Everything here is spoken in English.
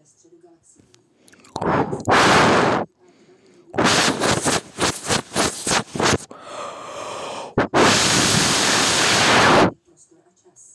ve středu galaxie.